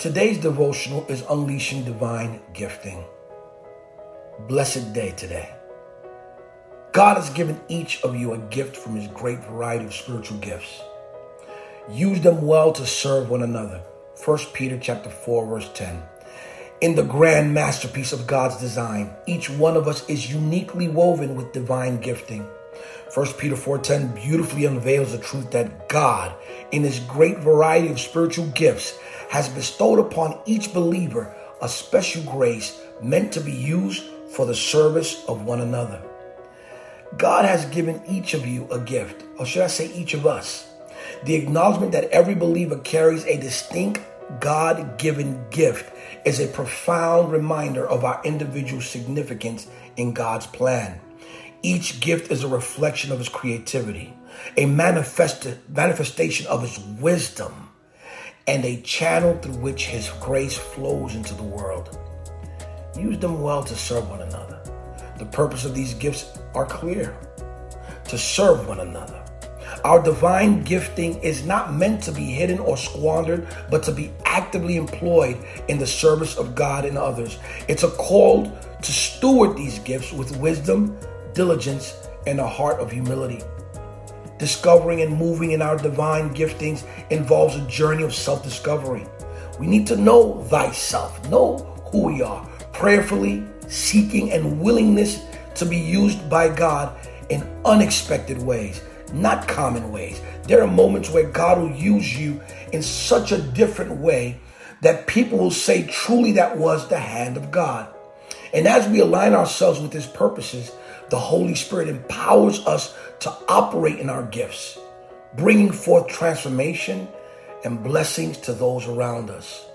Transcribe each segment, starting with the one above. Today's devotional is Unleashing Divine Gifting. Blessed day today. God has given each of you a gift from his great variety of spiritual gifts. Use them well to serve one another. 1 Peter chapter 4, verse 10. In the grand masterpiece of God's design, each one of us is uniquely woven with divine gifting. 1 Peter 4:10 beautifully unveils the truth that God, in his great variety of spiritual gifts, has bestowed upon each believer a special grace meant to be used for the service of one another. God has given each of you a gift, or should I say each of us, the acknowledgement that every believer carries a distinct God-given gift is a profound reminder of our individual significance in God's plan. Each gift is a reflection of his creativity, a manifestation of his wisdom, and a channel through which his grace flows into the world. Use them well to serve one another. The purpose of these gifts are clear: to serve one another. Our divine gifting is not meant to be hidden or squandered, but to be actively employed in the service of God and others. It's a call to steward these gifts with wisdom, diligence, and a heart of humility. Discovering and moving in our divine giftings involves a journey of self-discovery. We need to know thyself, know who we are, prayerfully seeking and willingness to be used by God in unexpected ways, not common ways. There are moments where God will use you in such a different way that people will say, truly, that was the hand of God. And as we align ourselves with his purposes, the Holy Spirit empowers us to operate in our gifts, bringing forth transformation and blessings to those around us.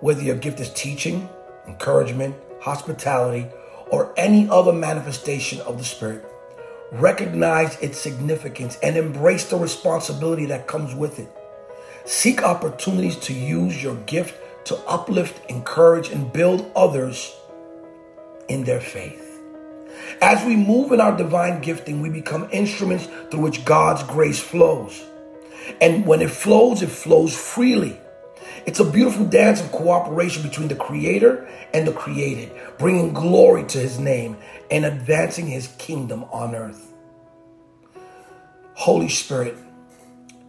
Whether your gift is teaching, encouragement, hospitality, or any other manifestation of the Spirit, recognize its significance and embrace the responsibility that comes with it. Seek opportunities to use your gift to uplift, encourage, and build others in their faith. As we move in our divine gifting, we become instruments through which God's grace flows. And when it flows freely. It's a beautiful dance of cooperation between the Creator and the created, bringing glory to his name and advancing his kingdom on earth. Holy Spirit,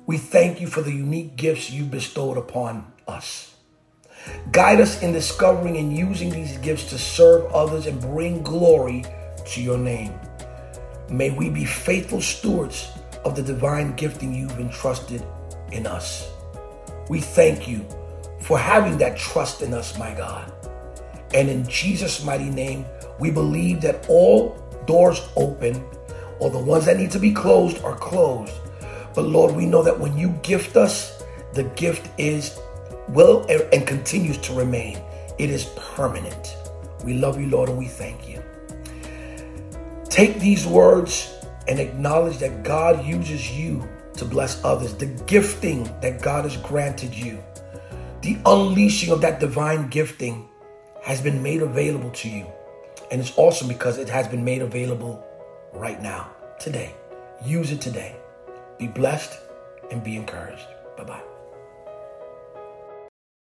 we thank you for the unique gifts you bestowed upon us. Guide us in discovering and using these gifts to serve others and bring glory to your name. May we be faithful stewards of the divine gifting you've entrusted in us. We thank you for having that trust in us, my God. And in Jesus' mighty name, we believe that all doors open, or the ones that need to be closed are closed. But Lord, we know that when you gift us, the gift will and continues to remain. It is permanent. We love you, Lord, and we thank you. Take these words and acknowledge that God uses you to bless others, the gifting that God has granted you. The unleashing of that divine gifting has been made available to you. And it's awesome because it has been made available right now, today. Use it today. Be blessed and be encouraged. Bye-bye.